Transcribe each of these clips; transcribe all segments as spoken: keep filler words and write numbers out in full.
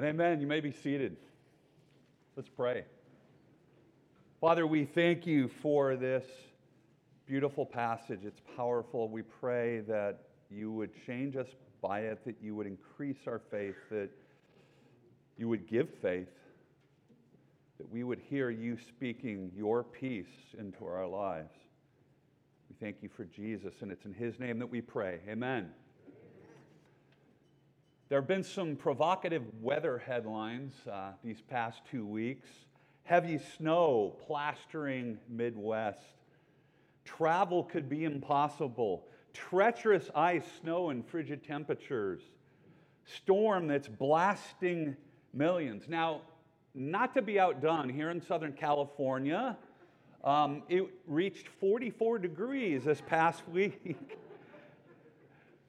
And amen. You may be seated. Let's pray. Father, we thank you for this beautiful passage. It's powerful. We pray that you would change us by it, that you would increase our faith, that you would give faith, that we would hear you speaking your peace into our lives. We thank you for Jesus, and it's in his name that we pray. Amen. There have been some provocative weather headlines uh, these past two weeks. Heavy snow plastering Midwest. Travel could be impossible. Treacherous ice, snow, and frigid temperatures. Storm that's blasting millions. Now, not to be outdone, here in Southern California, um, it reached forty-four degrees this past week.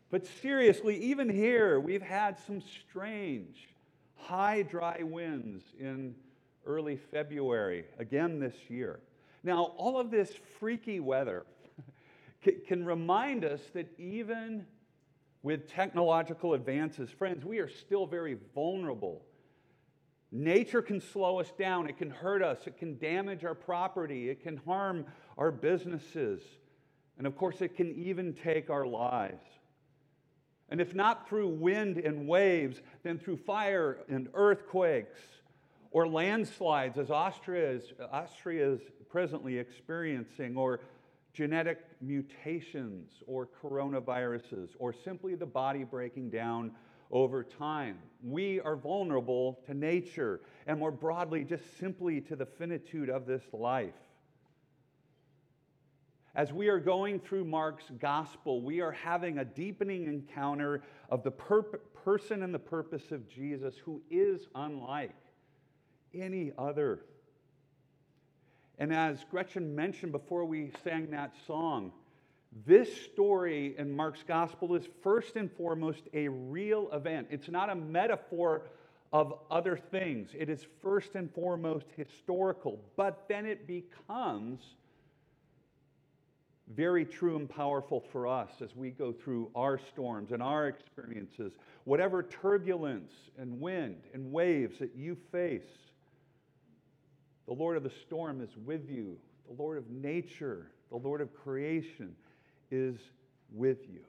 But seriously, even here, we've had some strange, high, dry winds in early February, again this year. Now, all of this freaky weather can remind us that even with technological advances, friends, we are still very vulnerable. Nature can slow us down. It can hurt us. It can damage our property. It can harm our businesses. And of course, it can even take our lives. And if not through wind and waves, then through fire and earthquakes or landslides, as Austria is, Austria is presently experiencing, or genetic mutations or coronaviruses, or simply the body breaking down over time. We are vulnerable to nature and, more broadly, just simply to the finitude of this life. As we are going through Mark's gospel, we are having a deepening encounter of the per- person and the purpose of Jesus, who is unlike any other. And as Gretchen mentioned before we sang that song, this story in Mark's gospel is first and foremost a real event. It's not a metaphor of other things. It is first and foremost historical, but then it becomes very true and powerful for us as we go through our storms and our experiences, whatever turbulence and wind and waves that you face. The Lord of the storm is with you. The Lord of nature, the Lord of creation, is with you.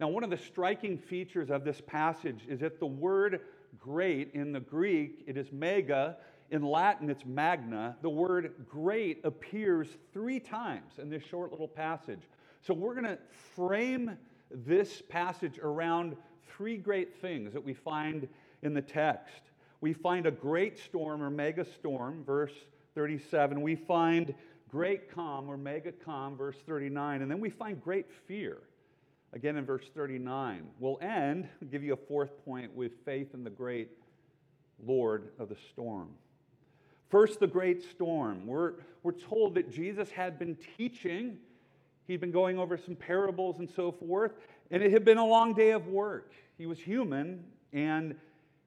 Now, one of the striking features of this passage is that the word great in the Greek, it is mega. In Latin, it's magna. The word great appears three times in this short little passage. So we're going to frame this passage around three great things that we find in the text. We find a great storm or mega storm, verse thirty-seven. We find great calm or mega calm, verse thirty-nine. And then we find great fear, again in verse thirty-nine. We'll end, I'll give you a fourth point, with faith in the great Lord of the storm. First, the great storm. We're, we're told that Jesus had been teaching. He'd been going over some parables and so forth, and it had been a long day of work. He was human, and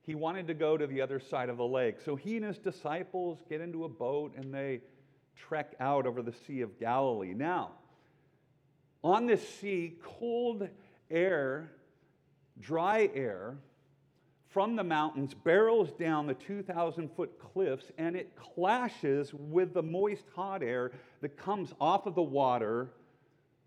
he wanted to go to the other side of the lake. So he and his disciples get into a boat, and they trek out over the Sea of Galilee. Now, on this sea, cold air, dry air, from the mountains barrels down the two thousand foot cliffs, and it clashes with the moist, hot air that comes off of the water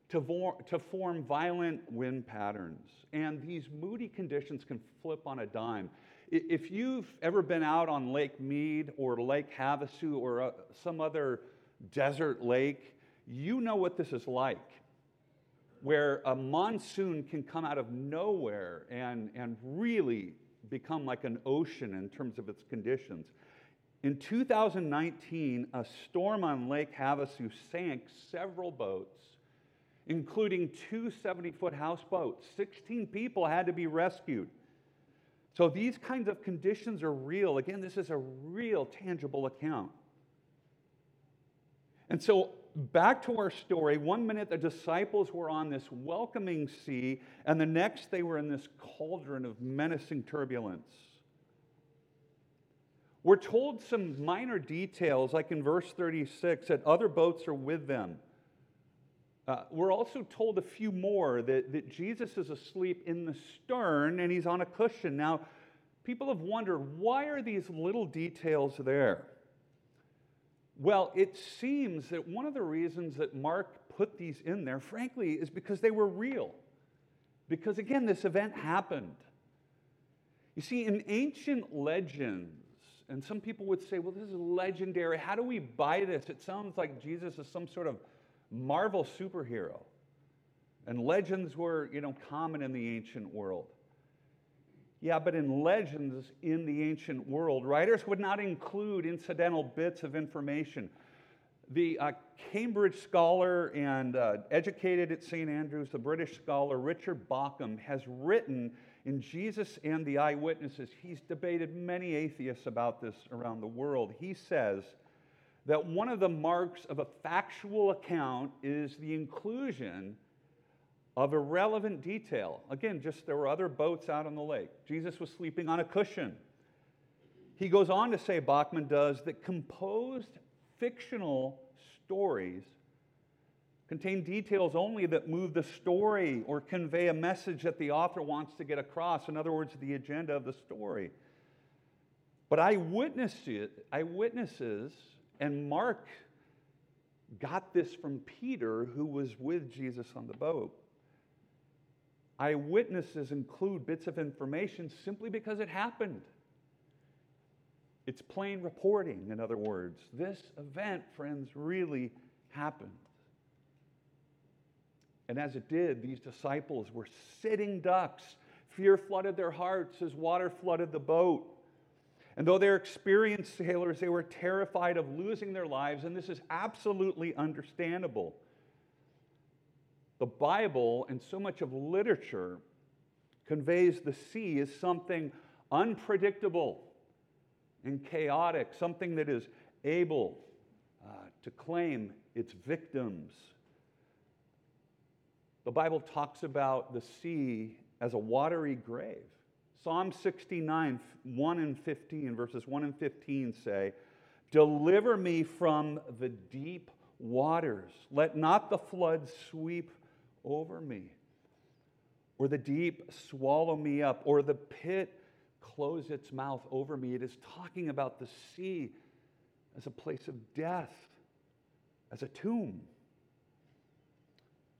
to, vor- to form violent wind patterns. And these moody conditions can flip on a dime. If you've ever been out on Lake Mead or Lake Havasu or uh, some other desert lake, you know what this is like, where a monsoon can come out of nowhere and, and really become like an ocean in terms of its conditions. In two thousand nineteen, a storm on Lake Havasu sank several boats, including two seventy foot houseboats. sixteen people had to be rescued. So these kinds of conditions are real. Again, this is a real, tangible account. And so back to our story. One minute the disciples were on this welcoming sea, and the next they were in this cauldron of menacing turbulence. We're told some minor details, like in verse thirty-six, that other boats are with them. Uh, we're also told a few more that, that Jesus is asleep in the stern and he's on a cushion. Now, people have wondered, why are these little details there? Well, it seems that one of the reasons that Mark put these in there, frankly, is because they were real. Because, again, this event happened. You see, in ancient legends, and some people would say, well, this is legendary. How do we buy this? It sounds like Jesus is some sort of Marvel superhero. And legends were, you know, common in the ancient world. Yeah, but in legends in the ancient world, writers would not include incidental bits of information. The uh, Cambridge scholar and uh, educated at Saint Andrews, the British scholar Richard Bauckham, has written in Jesus and the Eyewitnesses. He's debated many atheists about this around the world. He says that one of the marks of a factual account is the inclusion of irrelevant detail. Again, just there were other boats out on the lake. Jesus was sleeping on a cushion. He goes on to say, Bauckham does, that composed fictional stories contain details only that move the story or convey a message that the author wants to get across. In other words, the agenda of the story. But eyewitnesses, eyewitnesses and Mark got this from Peter, who was with Jesus on the boat. Eyewitnesses include bits of information simply because it happened. It's plain reporting, in other words. This event, friends, really happened. And as it did, these disciples were sitting ducks. Fear flooded their hearts as water flooded the boat. And though they're experienced sailors, they were terrified of losing their lives, and this is absolutely understandable. The Bible and so much of literature conveys the sea as something unpredictable and chaotic, something that is able uh, to claim its victims. The Bible talks about the sea as a watery grave. Psalm sixty-nine, one and fifteen, verses one and fifteen say, "Deliver me from the deep waters. Let not the flood sweep over me, or the deep swallow me up, or the pit close its mouth over me." It is talking about the sea as a place of death, as a tomb.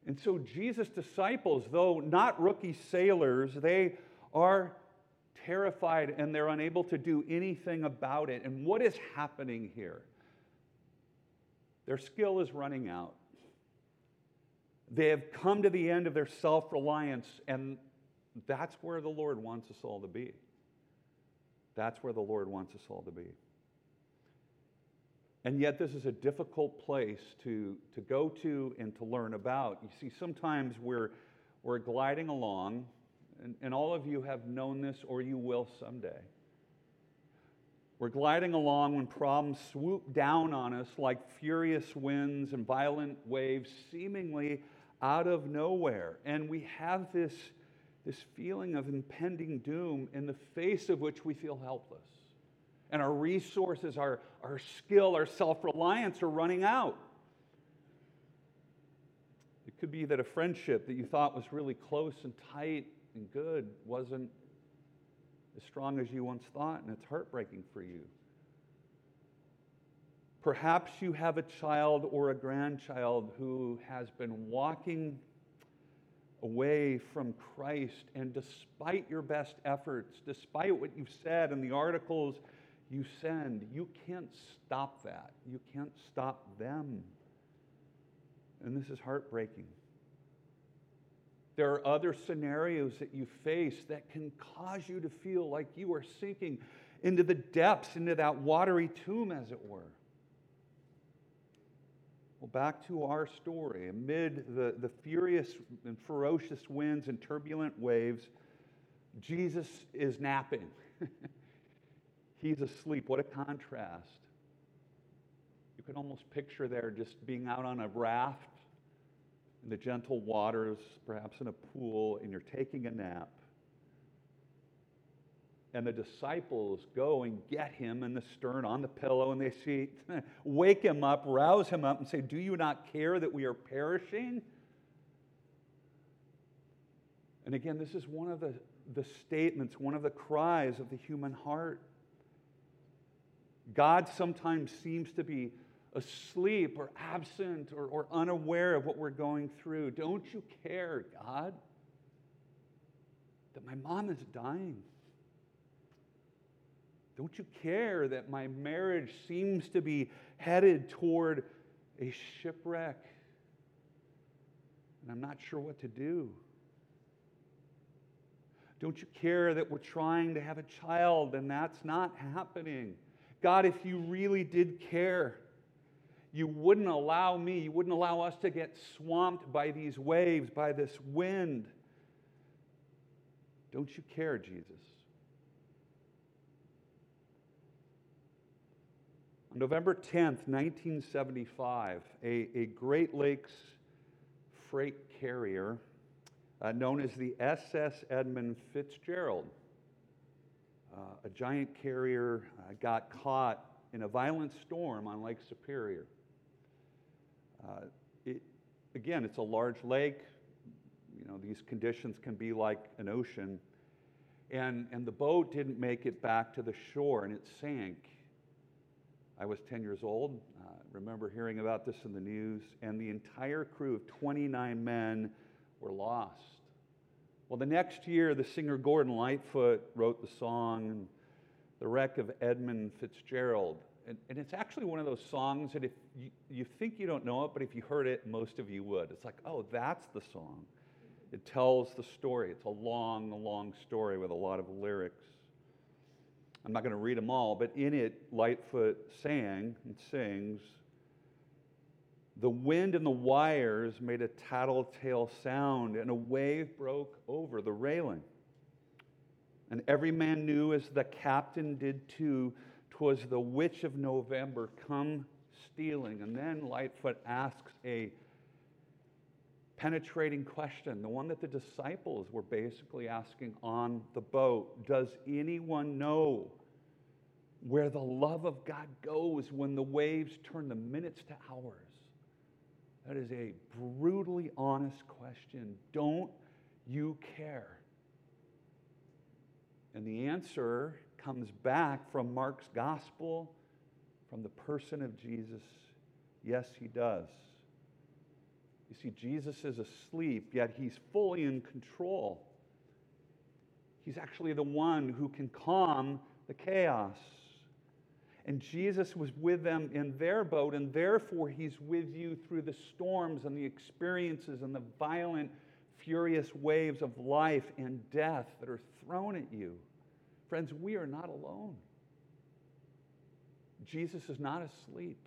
And so Jesus' disciples, though not rookie sailors, they are terrified and they're unable to do anything about it. And what is happening here? Their skill is running out. They have come to the end of their self-reliance, and that's where the Lord wants us all to be. That's where the Lord wants us all to be. And yet this is a difficult place to, to go to and to learn about. You see, sometimes we're, we're gliding along, and, and all of you have known this, or you will someday. We're gliding along when problems swoop down on us like furious winds and violent waves seemingly out of nowhere. And we have this, this feeling of impending doom in the face of which we feel helpless. And our resources, our, our skill, our self-reliance are running out. It could be that a friendship that you thought was really close and tight and good wasn't as strong as you once thought, and it's heartbreaking for you. Perhaps you have a child or a grandchild who has been walking away from Christ, and despite your best efforts, despite what you've said and the articles you send, you can't stop that. You can't stop them. And this is heartbreaking. There are other scenarios that you face that can cause you to feel like you are sinking into the depths, into that watery tomb, as it were. Well, back to our story. Amid the, the furious and ferocious winds and turbulent waves, Jesus is napping. He's asleep. What a contrast. You can almost picture there just being out on a raft in the gentle waters, perhaps in a pool, and you're taking a nap. And the disciples go and get him in the stern on the pillow, and they see, wake him up, rouse him up, and say, "Do you not care that we are perishing?" And again, this is one of the, the statements, one of the cries of the human heart. God sometimes seems to be asleep or absent or, or unaware of what we're going through. Don't you care, God, that my mom is dying? Don't you care that my marriage seems to be headed toward a shipwreck and I'm not sure what to do? Don't you care that we're trying to have a child and that's not happening? God, if you really did care, you wouldn't allow me, you wouldn't allow us to get swamped by these waves, by this wind. Don't you care, Jesus? On November tenth, nineteen seventy-five, a, a Great Lakes freight carrier uh, known as the S S Edmund Fitzgerald, uh, a giant carrier, uh, got caught in a violent storm on Lake Superior. Uh, it, again, it's a large lake. You know, these conditions can be like an ocean. And, and the boat didn't make it back to the shore, and it sank. I was ten years old. I uh, remember hearing about this in the news, and the entire crew of twenty-nine men were lost. Well, the next year, the singer Gordon Lightfoot wrote the song, The Wreck of Edmund Fitzgerald. And, and it's actually one of those songs that if you, you think you don't know it, but if you heard it, most of you would. It's like, oh, that's the song. It tells the story. It's a long, long story with a lot of lyrics. I'm not going to read them all, but in it, Lightfoot sang and sings, "The wind and the wires made a tattletale sound, and a wave broke over the railing. And every man knew, as the captain did too, 'twas the witch of November come stealing." And then Lightfoot asks a penetrating question, the one that the disciples were basically asking on the boat. Does anyone know where the love of God goes when the waves turn the minutes to hours? That is a brutally honest question. Don't you care? And the answer comes back from Mark's gospel, from the person of Jesus. Yes, he does. You see, Jesus is asleep, yet he's fully in control. He's actually the one who can calm the chaos. And Jesus was with them in their boat, and therefore he's with you through the storms and the experiences and the violent, furious waves of life and death that are thrown at you. Friends, we are not alone. Jesus is not asleep.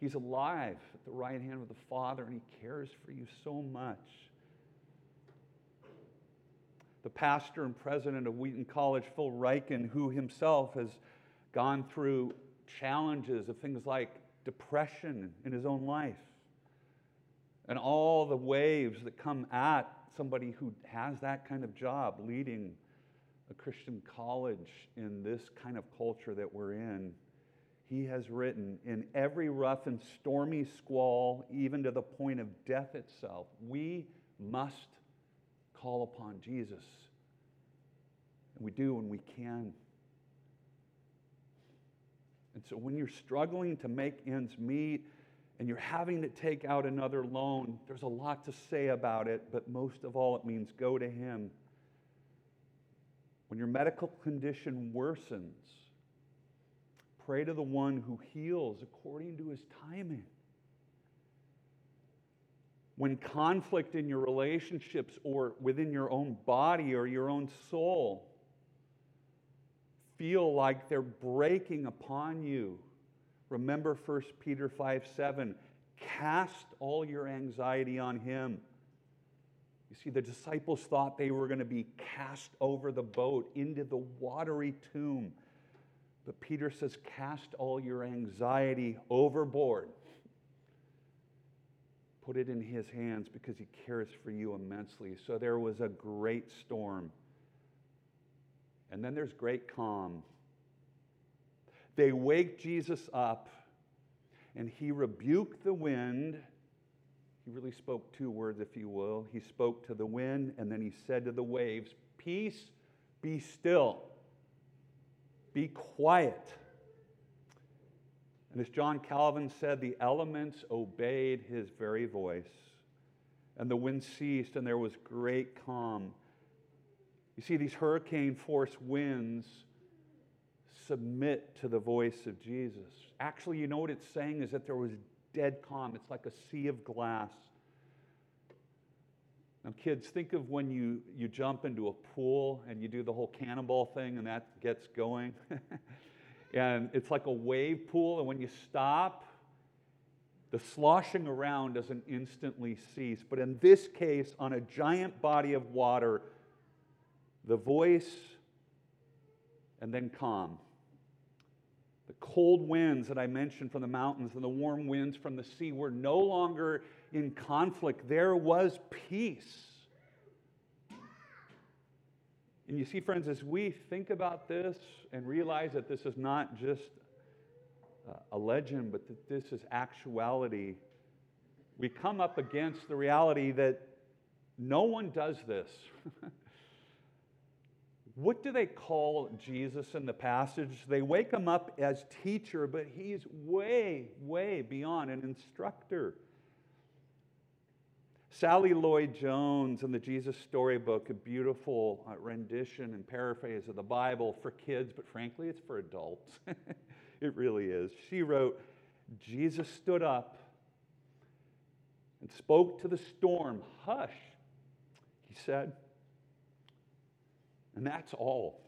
He's alive at the right hand of the Father, and he cares for you so much. The pastor and president of Wheaton College, Phil Ryken, who himself has gone through challenges of things like depression in his own life, and all the waves that come at somebody who has that kind of job, leading a Christian college in this kind of culture that we're in. He has written, "In every rough and stormy squall, even to the point of death itself, we must call upon Jesus." And we do when we can. And so when you're struggling to make ends meet and you're having to take out another loan, there's a lot to say about it, but most of all, it means go to him. When your medical condition worsens, pray to the one who heals according to his timing. When conflict in your relationships or within your own body or your own soul feel like they're breaking upon you, remember First Peter five seven, cast all your anxiety on him. You see, the disciples thought they were going to be cast over the boat into the watery tomb. But Peter says, cast all your anxiety overboard. Put it in his hands because he cares for you immensely. So there was a great storm. And then there's great calm. They wake Jesus up, and he rebuked the wind, He really spoke two words, if you will. He spoke to the wind, and then he said to the waves, "Peace, be still. Be quiet." And as John Calvin said, the elements obeyed his very voice, and the wind ceased, and there was great calm. You see, these hurricane force winds submit to the voice of Jesus. Actually, you know what it's saying is that there was dead calm. It's like a sea of glass. Now, kids, think of when you, you jump into a pool and you do the whole cannonball thing and that gets going. And it's like a wave pool, and when you stop, the sloshing around doesn't instantly cease. But in this case, on a giant body of water, the voice and then calm. The cold winds that I mentioned from the mountains and the warm winds from the sea were no longer in conflict. There was peace. And you see, friends, as we think about this and realize that this is not just a legend, but that this is actuality, we come up against the reality that no one does this. What do they call Jesus in the passage? They wake him up as teacher, but he's way, way beyond an instructor. Sally Lloyd-Jones in the Jesus Storybook, a beautiful rendition and paraphrase of the Bible for kids, but frankly, it's for adults. It really is. She wrote, "Jesus stood up and spoke to the storm. 'Hush,' he said. And that's all.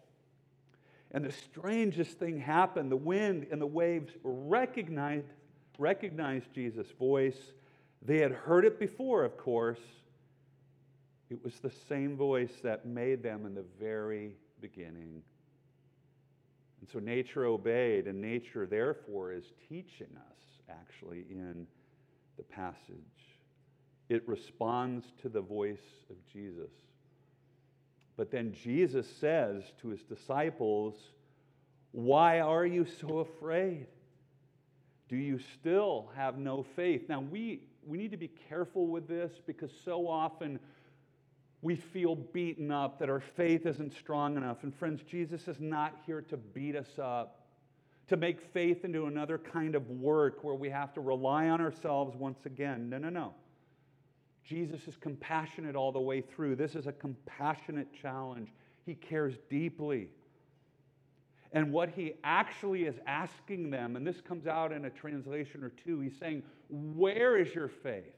And the strangest thing happened. The wind and the waves recognized, recognized Jesus' voice. They had heard it before, of course. It was the same voice that made them in the very beginning. And so nature obeyed, and nature, therefore, is teaching us, actually, in the passage. It responds to the voice of Jesus. But then Jesus says to his disciples, "Why are you so afraid? Do you still have no faith?" Now, we, we need to be careful with this, because so often we feel beaten up, that our faith isn't strong enough. And friends, Jesus is not here to beat us up, to make faith into another kind of work where we have to rely on ourselves once again. No, no, no. Jesus is compassionate all the way through. This is a compassionate challenge. He cares deeply. And what he actually is asking them, and this comes out in a translation or two, he's saying, "Where is your faith?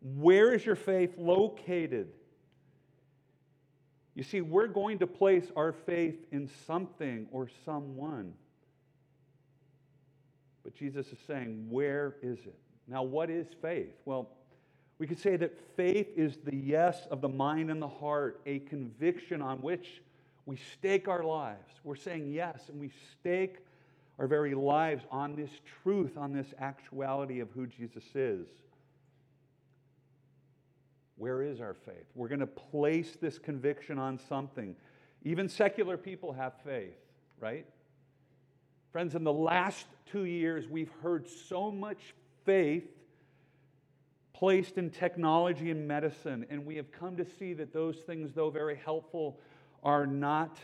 Where is your faith located?" You see, we're going to place our faith in something or someone. But Jesus is saying, "Where is it?" Now, what is faith? Well, we could say that faith is the yes of the mind and the heart, a conviction on which we stake our lives. We're saying yes, and we stake our very lives on this truth, on this actuality of who Jesus is. Where is our faith? We're going to place this conviction on something. Even secular people have faith, right? Friends, in the last two years, we've heard so much faith placed in technology and medicine, and we have come to see that those things, though very helpful, are not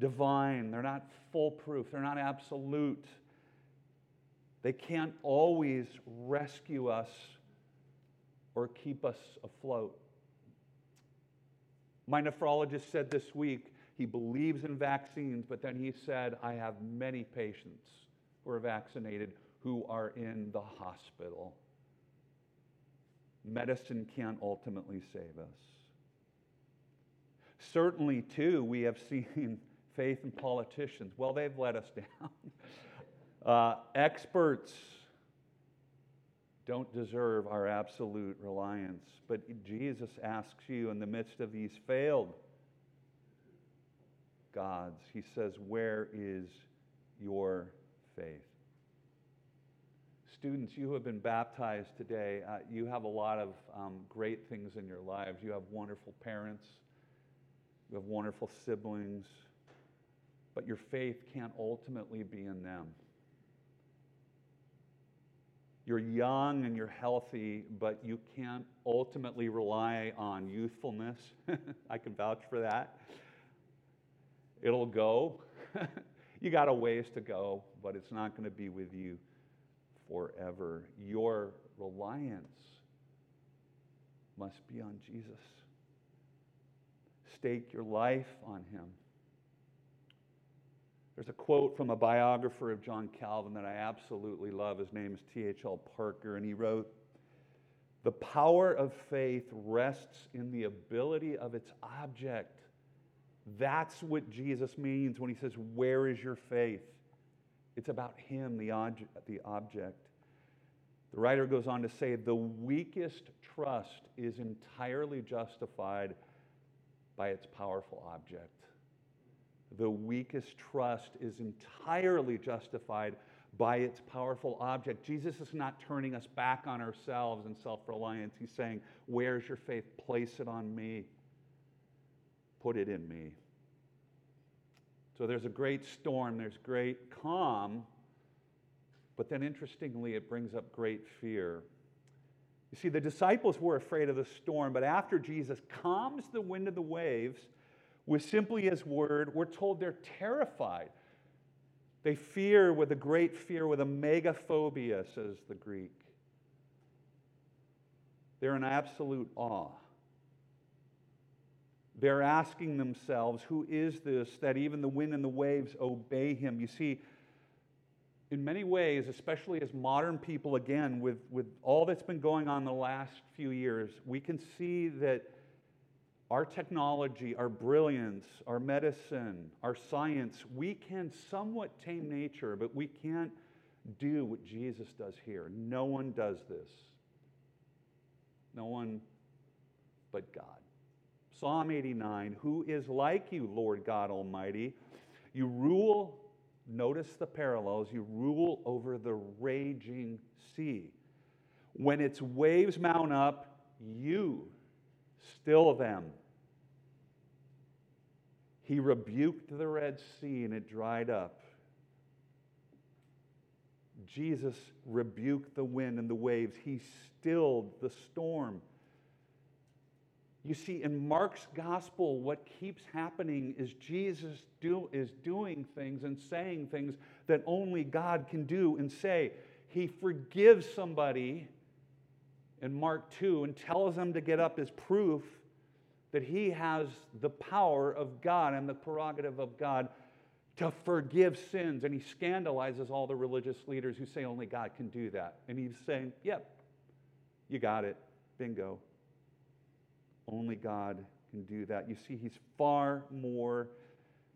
divine. They're not foolproof. They're not absolute. They can't always rescue us or keep us afloat. My nephrologist said this week he believes in vaccines, but then he said, "I have many patients who are vaccinated who are in the hospital." Medicine can't ultimately save us. Certainly, too, we have seen faith in politicians. Well, they've let us down. Uh, experts don't deserve our absolute reliance. But Jesus asks you, in the midst of these failed gods, he says, "Where is your faith?" Students, you who have been baptized today, uh, you have a lot of um, great things in your lives. You have wonderful parents. You have wonderful siblings. But your faith can't ultimately be in them. You're young and you're healthy, but you can't ultimately rely on youthfulness. I can vouch for that. It'll go. You got a ways to go, but it's not going to be with you forever. Your reliance must be on Jesus. Stake your life on him. There's a quote from a biographer of John Calvin that I absolutely love. His name is T H L Parker, and he wrote, "The power of faith rests in the ability of its object." That's what Jesus means when he says, "Where is your faith?" It's about him, the object. The writer goes on to say, "The weakest trust is entirely justified by its powerful object." The weakest trust is entirely justified by its powerful object. Jesus is not turning us back on ourselves and self-reliance. He's saying, where's your faith? Place it on me. Put it in me. So there's a great storm, there's great calm, but then interestingly, it brings up great fear. You see, the disciples were afraid of the storm, but after Jesus calms the wind and the waves with simply his word, we're told they're terrified. They fear with a great fear, with a megaphobia, says the Greek. They're in absolute awe. They're asking themselves, who is this that even the wind and the waves obey him? You see, in many ways, especially as modern people, again, with, with all that's been going on the last few years, we can see that our technology, our brilliance, our medicine, our science, we can somewhat tame nature, but we can't do what Jesus does here. No one does this. No one but God. Psalm eighty-nine, who is like you, Lord God Almighty? You rule, notice the parallels, you rule over the raging sea. When its waves mount up, you still them. He rebuked the Red Sea and it dried up. Jesus rebuked the wind and the waves. He stilled the storm. You see, in Mark's gospel, what keeps happening is Jesus do, is doing things and saying things that only God can do and say. He forgives somebody in Mark two and tells them to get up as proof that he has the power of God and the prerogative of God to forgive sins. And he scandalizes all the religious leaders who say only God can do that. And he's saying, yep, you got it. Bingo. Only God can do that. You see, he's far more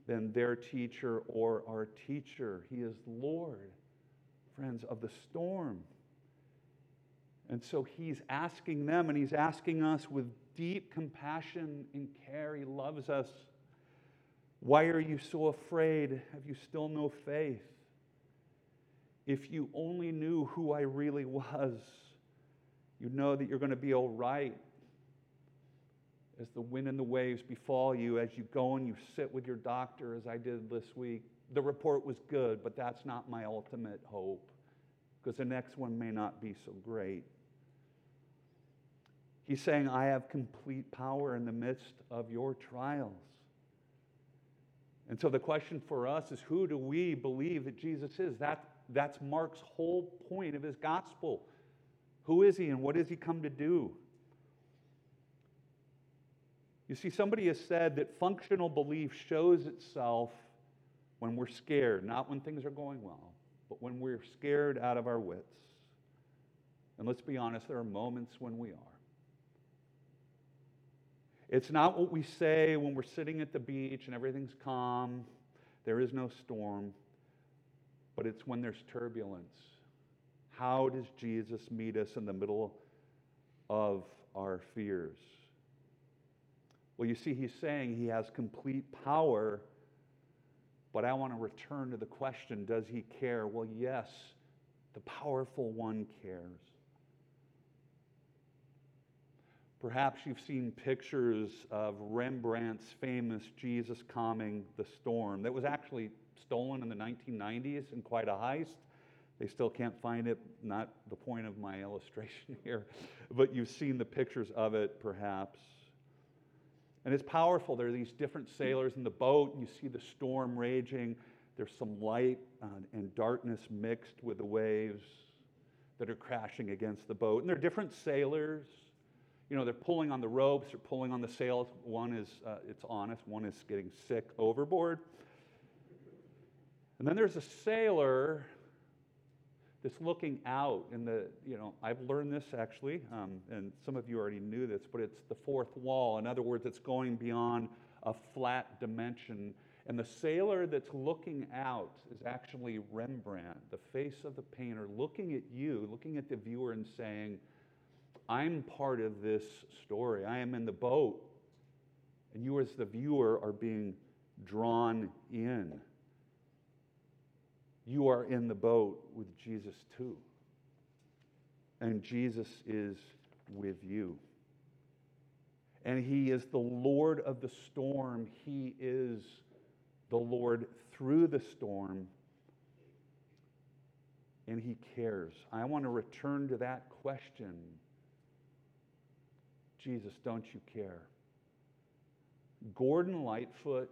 than their teacher or our teacher. He is Lord, friends, of the storm. And so he's asking them, and he's asking us with deep compassion and care. He loves us. Why are you so afraid? Have you still no faith? If you only knew who I really was, you'd know that you're going to be all right. As the wind and the waves befall you, as you go and you sit with your doctor, as I did this week, the report was good, but that's not my ultimate hope, because the next one may not be so great. He's saying, I have complete power in the midst of your trials. And so the question for us is, who do we believe that Jesus is? That, that's Mark's whole point of his gospel. Who is he and what has he come to do? You see, somebody has said that functional belief shows itself when we're scared, not when things are going well, but when we're scared out of our wits. And let's be honest, there are moments when we are. It's not what we say when we're sitting at the beach and everything's calm, there is no storm, but it's when there's turbulence. How does Jesus meet us in the middle of our fears? Well, you see, he's saying he has complete power, but I want to return to the question, does he care? Well, yes, the powerful one cares. Perhaps you've seen pictures of Rembrandt's famous Jesus Calming the Storm that was actually stolen in the nineteen nineties in quite a heist. They still can't find it, not the point of my illustration here, but you've seen the pictures of it perhaps. And it's powerful. There are these different sailors in the boat, and you see the storm raging. There's some light and darkness mixed with the waves that are crashing against the boat. And they're different sailors. You know, they're pulling on the ropes, they're pulling on the sails. One is, uh, it's honest, one is getting sick overboard. And then there's a sailor that's looking out in the, you know, I've learned this actually, um, and some of you already knew this, but it's the fourth wall. In other words, it's going beyond a flat dimension. And the sailor that's looking out is actually Rembrandt, the face of the painter, looking at you, looking at the viewer and saying, I'm part of this story. I am in the boat. And you as the viewer are being drawn in. You are in the boat with Jesus too. And Jesus is with you. And he is the Lord of the storm. He is the Lord through the storm. And he cares. I want to return to that question. Jesus, don't you care? Gordon Lightfoot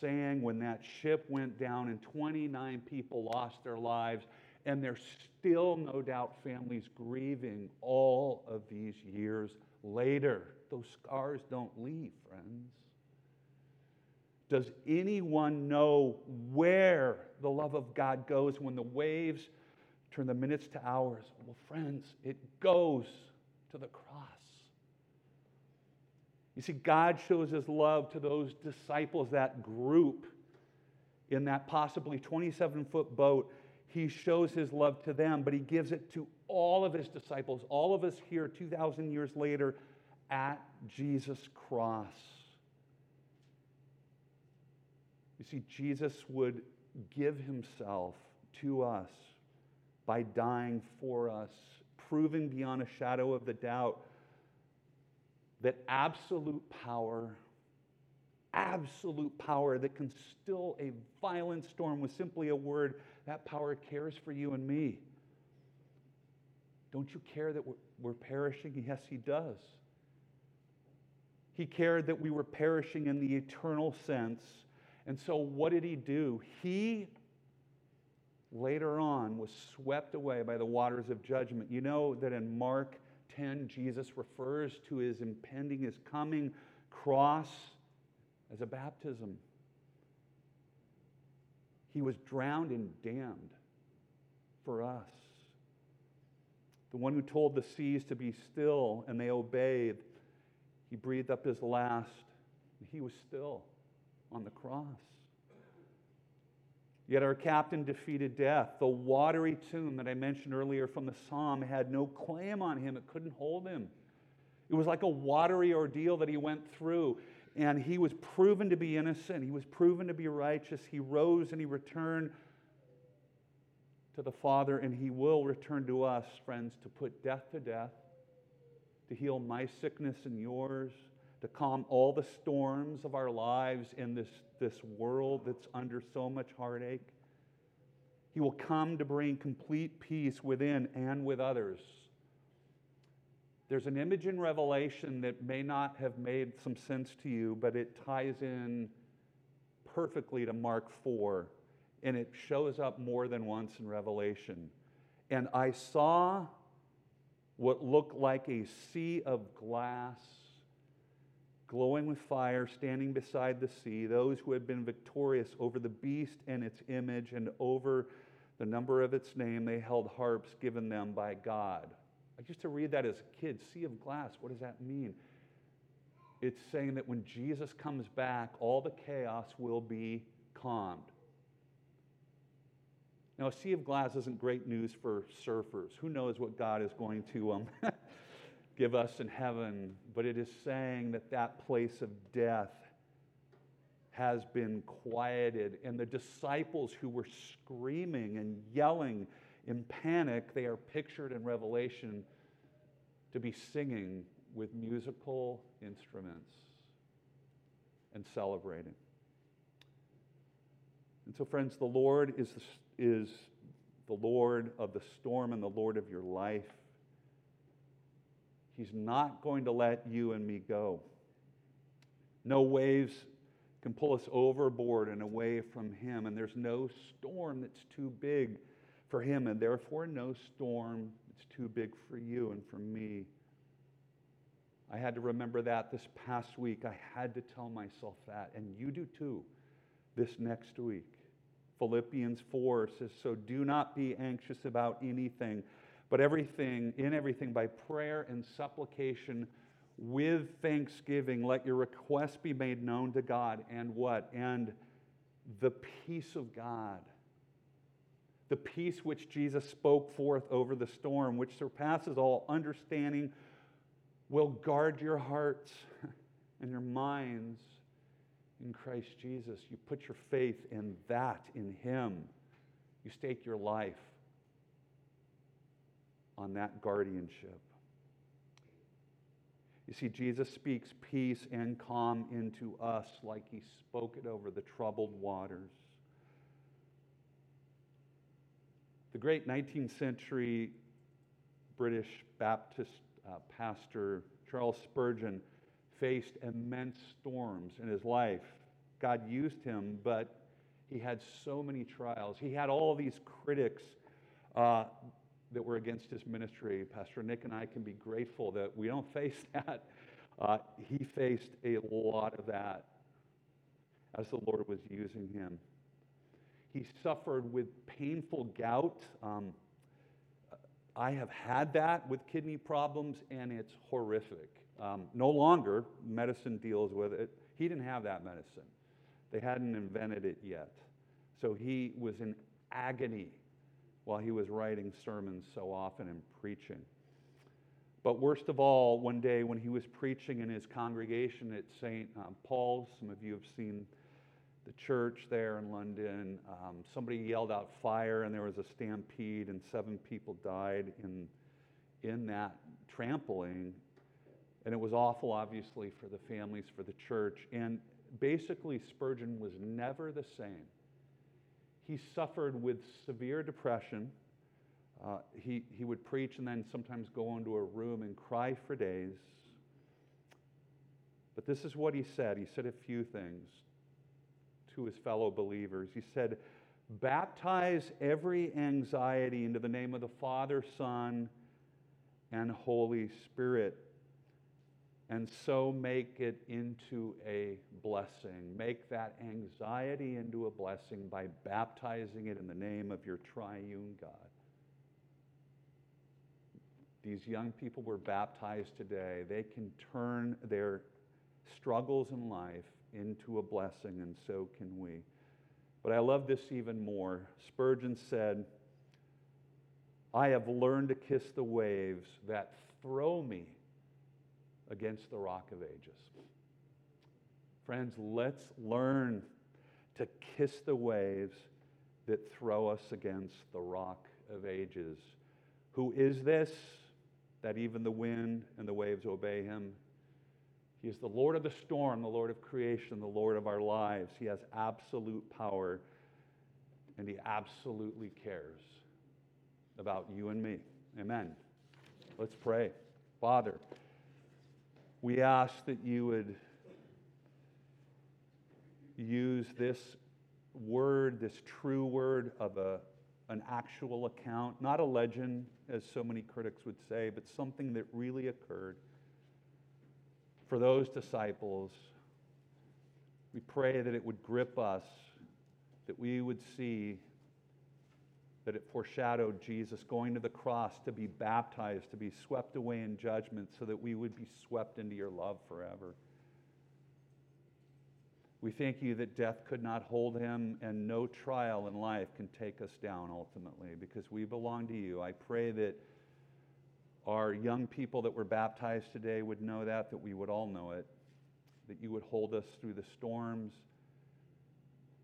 sang when that ship went down and twenty-nine people lost their lives, and there's still no doubt families grieving all of these years later. Those scars don't leave, friends. Does anyone know where the love of God goes when the waves turn the minutes to hours? Well, friends, it goes to the cross. You see, God shows his love to those disciples, that group in that possibly twenty-seven foot boat. He shows his love to them, but he gives it to all of his disciples, all of us here two thousand years later at Jesus' cross. You see, Jesus would give himself to us by dying for us, proving beyond a shadow of a doubt that absolute power, absolute power that can still a violent storm with simply a word, that power cares for you and me. Don't you care that we're, we're perishing? Yes, he does. He cared that we were perishing in the eternal sense. And so what did he do? He, later on, was swept away by the waters of judgment. You know that in Mark ten, Jesus refers to his impending, his coming cross as a baptism. He was drowned and damned for us. The one who told the seas to be still and they obeyed, he breathed up his last, and he was still on the cross. Yet our captain defeated death. The watery tomb that I mentioned earlier from the psalm had no claim on him. It couldn't hold him. It was like a watery ordeal that he went through. And he was proven to be innocent. He was proven to be righteous. He rose and he returned to the Father. And he will return to us, friends, to put death to death, to heal my sickness and yours, to calm all the storms of our lives in this, this world that's under so much heartache. He will come to bring complete peace within and with others. There's an image in Revelation that may not have made some sense to you, but it ties in perfectly to Mark four, and it shows up more than once in Revelation. And I saw what looked like a sea of glass glowing with fire, standing beside the sea, those who had been victorious over the beast and its image and over the number of its name, they held harps given them by God. I used to read that as a kid, sea of glass, what does that mean? It's saying that when Jesus comes back, all the chaos will be calmed. Now, a sea of glass isn't great news for surfers. Who knows what God is going to um, give us in heaven, but it is saying that that place of death has been quieted, and the disciples who were screaming and yelling in panic, they are pictured in Revelation to be singing with musical instruments and celebrating. And so, friends, the Lord is the, is the Lord of the storm and the Lord of your life. He's not going to let you and me go. No waves can pull us overboard and away from Him, and there's no storm that's too big for Him, and therefore no storm that's too big for you and for me. I had to remember that this past week. I had to tell myself that, and you do too this next week. Philippians four says, so do not be anxious about anything, but everything, in everything, by prayer and supplication, with thanksgiving, let your requests be made known to God. And what? And the peace of God, the peace which Jesus spoke forth over the storm, which surpasses all understanding, will guard your hearts and your minds in Christ Jesus. You put your faith in that, in Him. You stake your life on that guardianship. You see, Jesus speaks peace and calm into us like He spoke it over the troubled waters. The great nineteenth century British Baptist Uh, pastor Charles Spurgeon faced immense storms in his life. God used him, but he had so many trials. He had all these critics uh, that were against his ministry. Pastor Nick and I can be grateful that we don't face that. Uh, he faced a lot of that as the Lord was using him. He suffered with painful gout. Um, I have had that with kidney problems, and it's horrific. Um, no longer medicine deals with it. He didn't have that medicine. They hadn't invented it yet. So he was in agony while he was writing sermons so often and preaching. But worst of all, one day when he was preaching in his congregation at Saint Paul's, some of you have seen the church there in London, um, somebody yelled out fire, and there was a stampede, and seven people died in in that trampling. And it was awful, obviously, for the families, for the church. And basically, Spurgeon was never the same. He suffered with severe depression. Uh, he, he would preach and then sometimes go into a room and cry for days. But this is what he said. He said a few things to his fellow believers. He said, baptize every anxiety into the name of the Father, Son, and Holy Spirit, and so make it into a blessing. Make that anxiety into a blessing by baptizing it in the name of your triune God. These young people were baptized today. They can turn their struggles in life into a blessing, and so can we. But I love this even more. Spurgeon said, I have learned to kiss the waves that throw me against the rock of ages. Friends, let's learn to kiss the waves that throw us against the rock of ages. Who is this, that even the wind and the waves obey Him? He is the Lord of the storm, the Lord of creation, the Lord of our lives. He has absolute power, and He absolutely cares about you and me. Amen. Let's pray. Father, we ask that You would use this word, this true word of a, an actual account, not a legend, as so many critics would say, but something that really occurred. For those disciples, we pray that it would grip us, that we would see that it foreshadowed Jesus going to the cross to be baptized, to be swept away in judgment, so that we would be swept into Your love forever. We thank You that death could not hold Him, and no trial in life can take us down ultimately, because we belong to You. I pray that our young people that were baptized today would know that, that we would all know it, that You would hold us through the storms,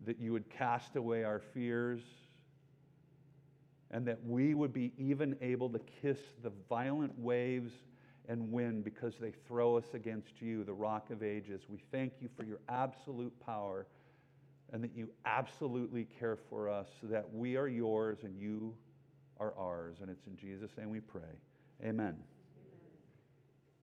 that You would cast away our fears, and that we would be even able to kiss the violent waves and wind because they throw us against You, the rock of ages. We thank You for Your absolute power, and that You absolutely care for us, so that we are Yours and You are ours, and it's in Jesus' name we pray. Amen.